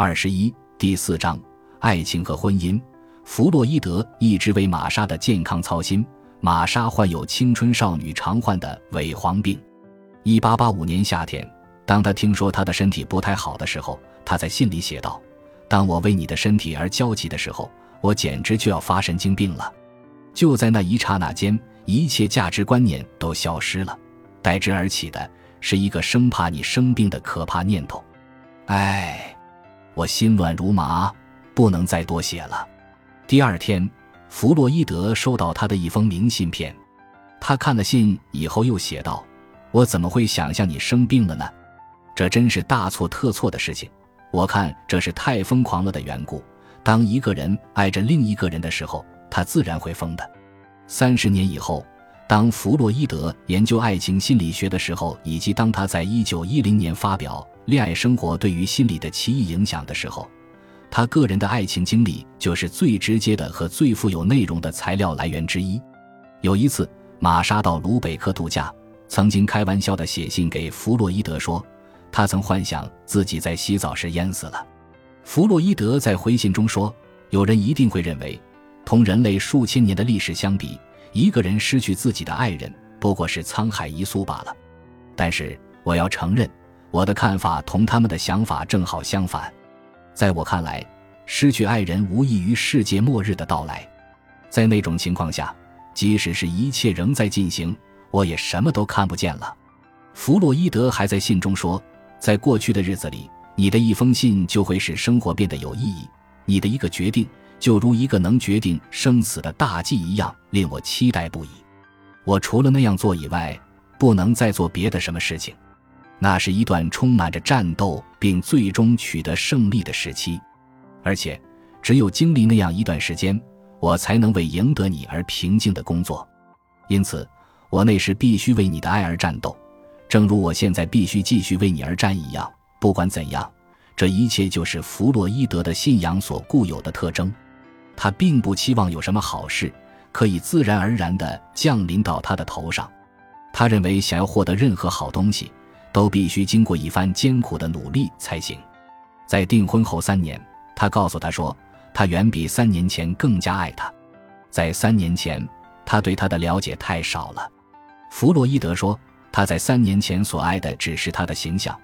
21第4章爱情和婚姻。弗洛伊德一直为玛莎的健康操心，玛莎患有青春少女常患的萎黄病。1885年夏天，当他听说她的身体不太好的时候，他在信里写道：当我为你的身体而焦急的时候，我简直就要发神经病了。就在那一刹那间，一切价值观念都消失了，代之而起的是一个生怕你生病的可怕念头。哎，我心乱如麻，不能再多写了。第二天，弗洛伊德收到他的一封明信片。他看了信以后又写道：我怎么会想象你生病了呢？这真是大错特错的事情，我看这是太疯狂了的缘故。当一个人爱着另一个人的时候，他自然会疯的。30年以后，当弗洛伊德研究爱情心理学的时候，以及当他在1910年发表《恋爱生活对于心理的奇异影响》的时候，他个人的爱情经历就是最直接的和最富有内容的材料来源之一。有一次，玛莎到卢北克度假，曾经开玩笑地写信给弗洛伊德说，他曾幻想自己在洗澡时淹死了。弗洛伊德在回信中说，有人一定会认为，同人类数千年的历史相比，一个人失去自己的爱人不过是沧海一粟罢了。但是我要承认，我的看法同他们的想法正好相反。在我看来，失去爱人无异于世界末日的到来。在那种情况下，即使是一切仍在进行，我也什么都看不见了。弗洛伊德还在信中说，在过去的日子里，你的一封信就会使生活变得有意义，你的一个决定就如一个能决定生死的大计一样，令我期待不已。我除了那样做以外，不能再做别的什么事情。那是一段充满着战斗并最终取得胜利的时期，而且只有经历那样一段时间，我才能为赢得你而平静的工作。因此我那时必须为你的爱而战斗，正如我现在必须继续为你而战一样。不管怎样，这一切就是弗洛伊德的信仰所固有的特征。他并不期望有什么好事可以自然而然地降临到他的头上。他认为想要获得任何好东西，都必须经过一番艰苦的努力才行。在订婚后3年，他告诉他说，他远比3年前更加爱他。在3年前，他对他的了解太少了。弗洛伊德说，他在3年前所爱的只是他的形象，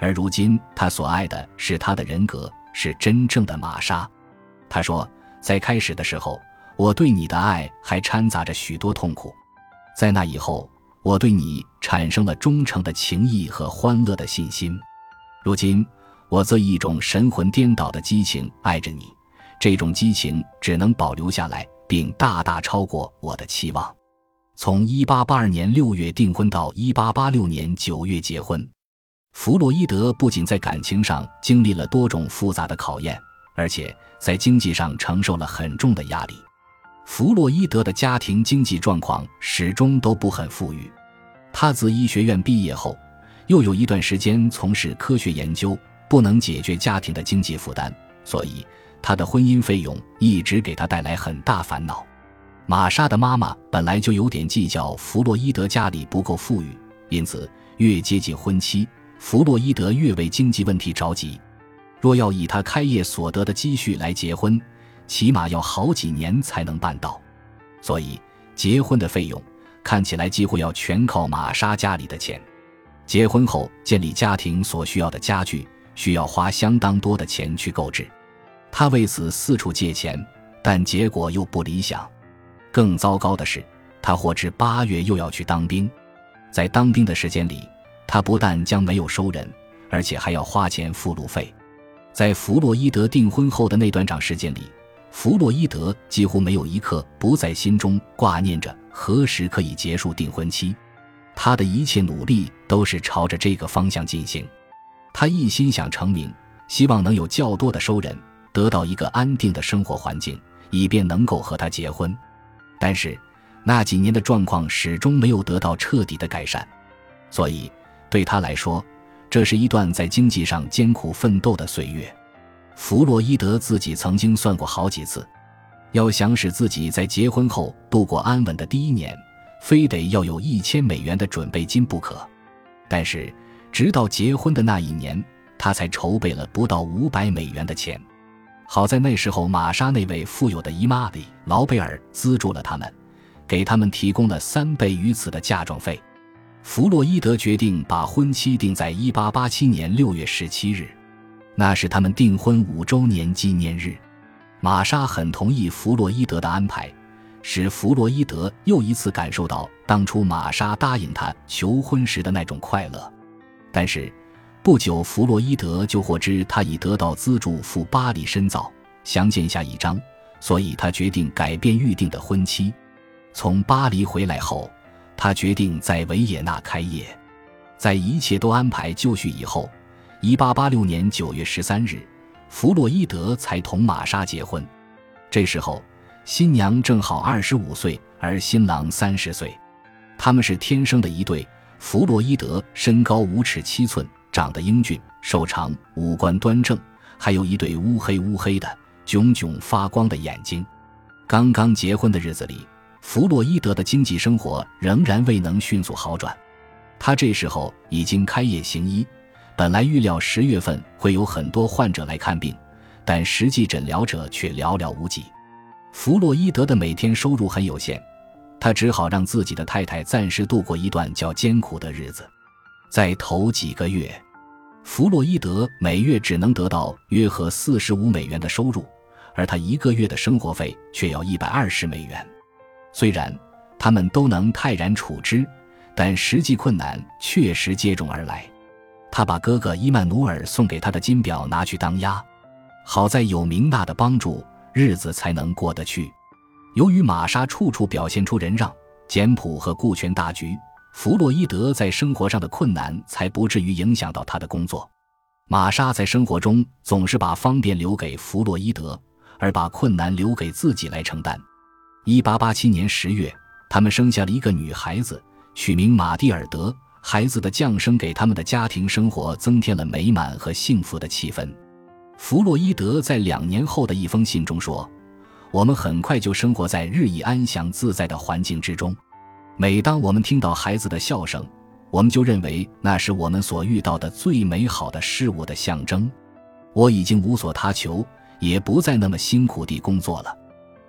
而如今他所爱的是他的人格，是真正的玛莎。他说，在开始的时候，我对你的爱还掺杂着许多痛苦。在那以后，我对你产生了忠诚的情谊和欢乐的信心。如今，我则以一种神魂颠倒的激情爱着你，这种激情只能保留下来，并大大超过我的期望。从1882年6月订婚到1886年9月结婚，弗洛伊德不仅在感情上经历了多种复杂的考验，而且在经济上承受了很重的压力。弗洛伊德的家庭经济状况始终都不很富裕。他自医学院毕业后，又有一段时间从事科学研究，不能解决家庭的经济负担，所以他的婚姻费用一直给他带来很大烦恼。玛莎的妈妈本来就有点计较弗洛伊德家里不够富裕，因此越接近婚期，弗洛伊德越为经济问题着急。若要以他开业所得的积蓄来结婚，起码要好几年才能办到，所以结婚的费用看起来几乎要全靠玛莎家里的钱。结婚后建立家庭所需要的家具，需要花相当多的钱去购置。他为此四处借钱，但结果又不理想。更糟糕的是，他获知8月又要去当兵。在当兵的时间里，他不但将没有收人，而且还要花钱付路费。在弗洛伊德订婚后的那段长时间里，弗洛伊德几乎没有一刻不在心中挂念着何时可以结束订婚期。他的一切努力都是朝着这个方向进行。他一心想成名，希望能有较多的收人，得到一个安定的生活环境，以便能够和他结婚。但是那几年的状况始终没有得到彻底的改善，所以对他来说，这是一段在经济上艰苦奋斗的岁月。弗洛伊德自己曾经算过好几次，要想使自己在结婚后度过安稳的第一年，非得要有1000美元的准备金不可。但是直到结婚的那一年，他才筹备了不到500美元的钱。好在那时候玛莎那位富有的姨妈里劳贝尔资助了他们，给他们提供了3倍于此的嫁妆费。弗洛伊德决定把婚期定在1887年6月17日，那是他们订婚5周年纪念日。玛莎很同意弗洛伊德的安排，使弗洛伊德又一次感受到当初玛莎答应他求婚时的那种快乐。但是不久弗洛伊德就获知他已得到资助赴巴黎深造，详见下一章，所以他决定改变预定的婚期。从巴黎回来后，他决定在维也纳开业。在一切都安排就绪以后，1886年9月13日弗洛伊德才同玛莎结婚。这时候新娘正好25岁，而新郎30岁。他们是天生的一对，弗洛伊德身高5尺7寸，长得英俊瘦长，五官端正，还有一对乌黑的炯炯发光的眼睛。刚刚结婚的日子里，弗洛伊德的经济生活仍然未能迅速好转。他这时候已经开业行医，本来预料10月份会有很多患者来看病，但实际诊疗者却寥寥无几。弗洛伊德的每天收入很有限，他只好让自己的太太暂时度过一段较艰苦的日子。在头几个月，弗洛伊德每月只能得到约合45美元的收入，而他一个月的生活费却要120美元。虽然他们都能泰然处之，但实际困难确实接踵而来。他把哥哥伊曼努尔送给他的金表拿去当押，好在有明娜的帮助，日子才能过得去。由于玛莎处处表现出忍让、简朴和顾全大局，弗洛伊德在生活上的困难才不至于影响到他的工作。玛莎在生活中总是把方便留给弗洛伊德，而把困难留给自己来承担。1887年10月，他们生下了一个女孩子，取名马蒂尔德。孩子的降生给他们的家庭生活增添了美满和幸福的气氛。弗洛伊德在2年后的一封信中说，我们很快就生活在日益安详自在的环境之中。每当我们听到孩子的笑声，我们就认为那是我们所遇到的最美好的事物的象征。我已经无所他求，也不再那么辛苦地工作了。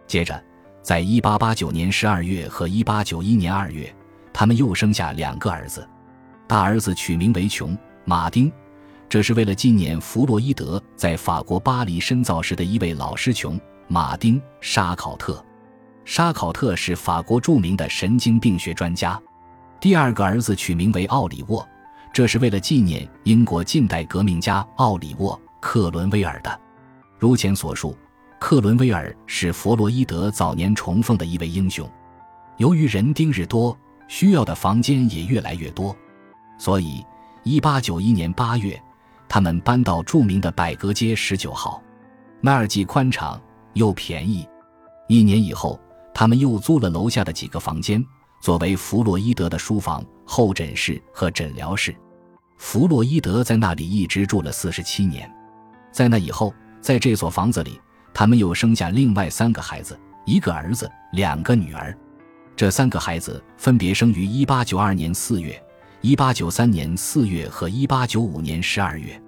接着在1889年12月和1891年2月，他们又生下2个儿子。大儿子取名为琼·马丁，这是为了纪念弗洛伊德在法国巴黎深造时的一位老师琼·马丁·沙考特。沙考特是法国著名的神经病学专家。第二个儿子取名为奥里沃，这是为了纪念英国近代革命家奥里沃·克伦威尔的。如前所述，克伦威尔是弗洛伊德早年崇奉的一位英雄。由于人丁日多，需要的房间也越来越多，所以1891年8月他们搬到著名的百格街19号，那儿既宽敞又便宜。1年以后，他们又租了楼下的几个房间，作为弗洛伊德的书房、候诊室和诊疗室。弗洛伊德在那里一直住了47年。在那以后，在这所房子里，他们又生下另外3个孩子，1个儿子，2个女儿。这3个孩子分别生于1892年4月。1893年4月和1895年12月，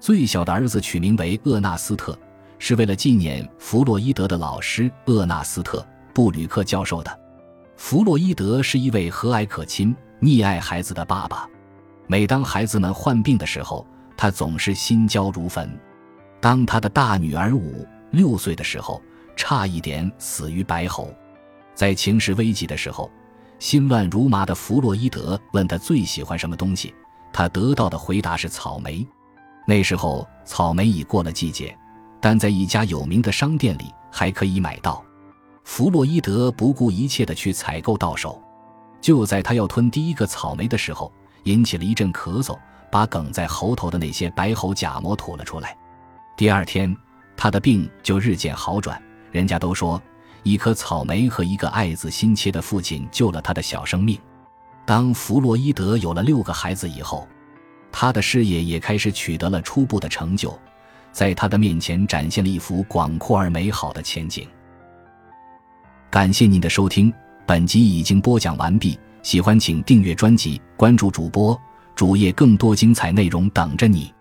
最小的儿子取名为厄纳斯特，是为了纪念弗洛伊德的老师厄纳斯特·布吕克教授的。弗洛伊德是一位和蔼可亲、溺爱孩子的爸爸。每当孩子们患病的时候，他总是心焦如焚。当他的大女儿5、6岁的时候，差一点死于白喉。在情势危急的时候，心乱如麻的弗洛伊德问他最喜欢什么东西，他得到的回答是草莓。那时候草莓已过了季节，但在一家有名的商店里还可以买到。弗洛伊德不顾一切地去采购到手，就在他要吞第一个草莓的时候，引起了一阵咳嗽，把梗在喉头的那些白喉假膜吐了出来。第二天他的病就日渐好转，人家都说一颗草莓和一个爱子心切的父亲救了他的小生命。当弗洛伊德有了6个孩子以后，他的事业也开始取得了初步的成就，在他的面前展现了一幅广阔而美好的前景。感谢您的收听，本集已经播讲完毕，喜欢请订阅专辑，关注主播，主页更多精彩内容等着你。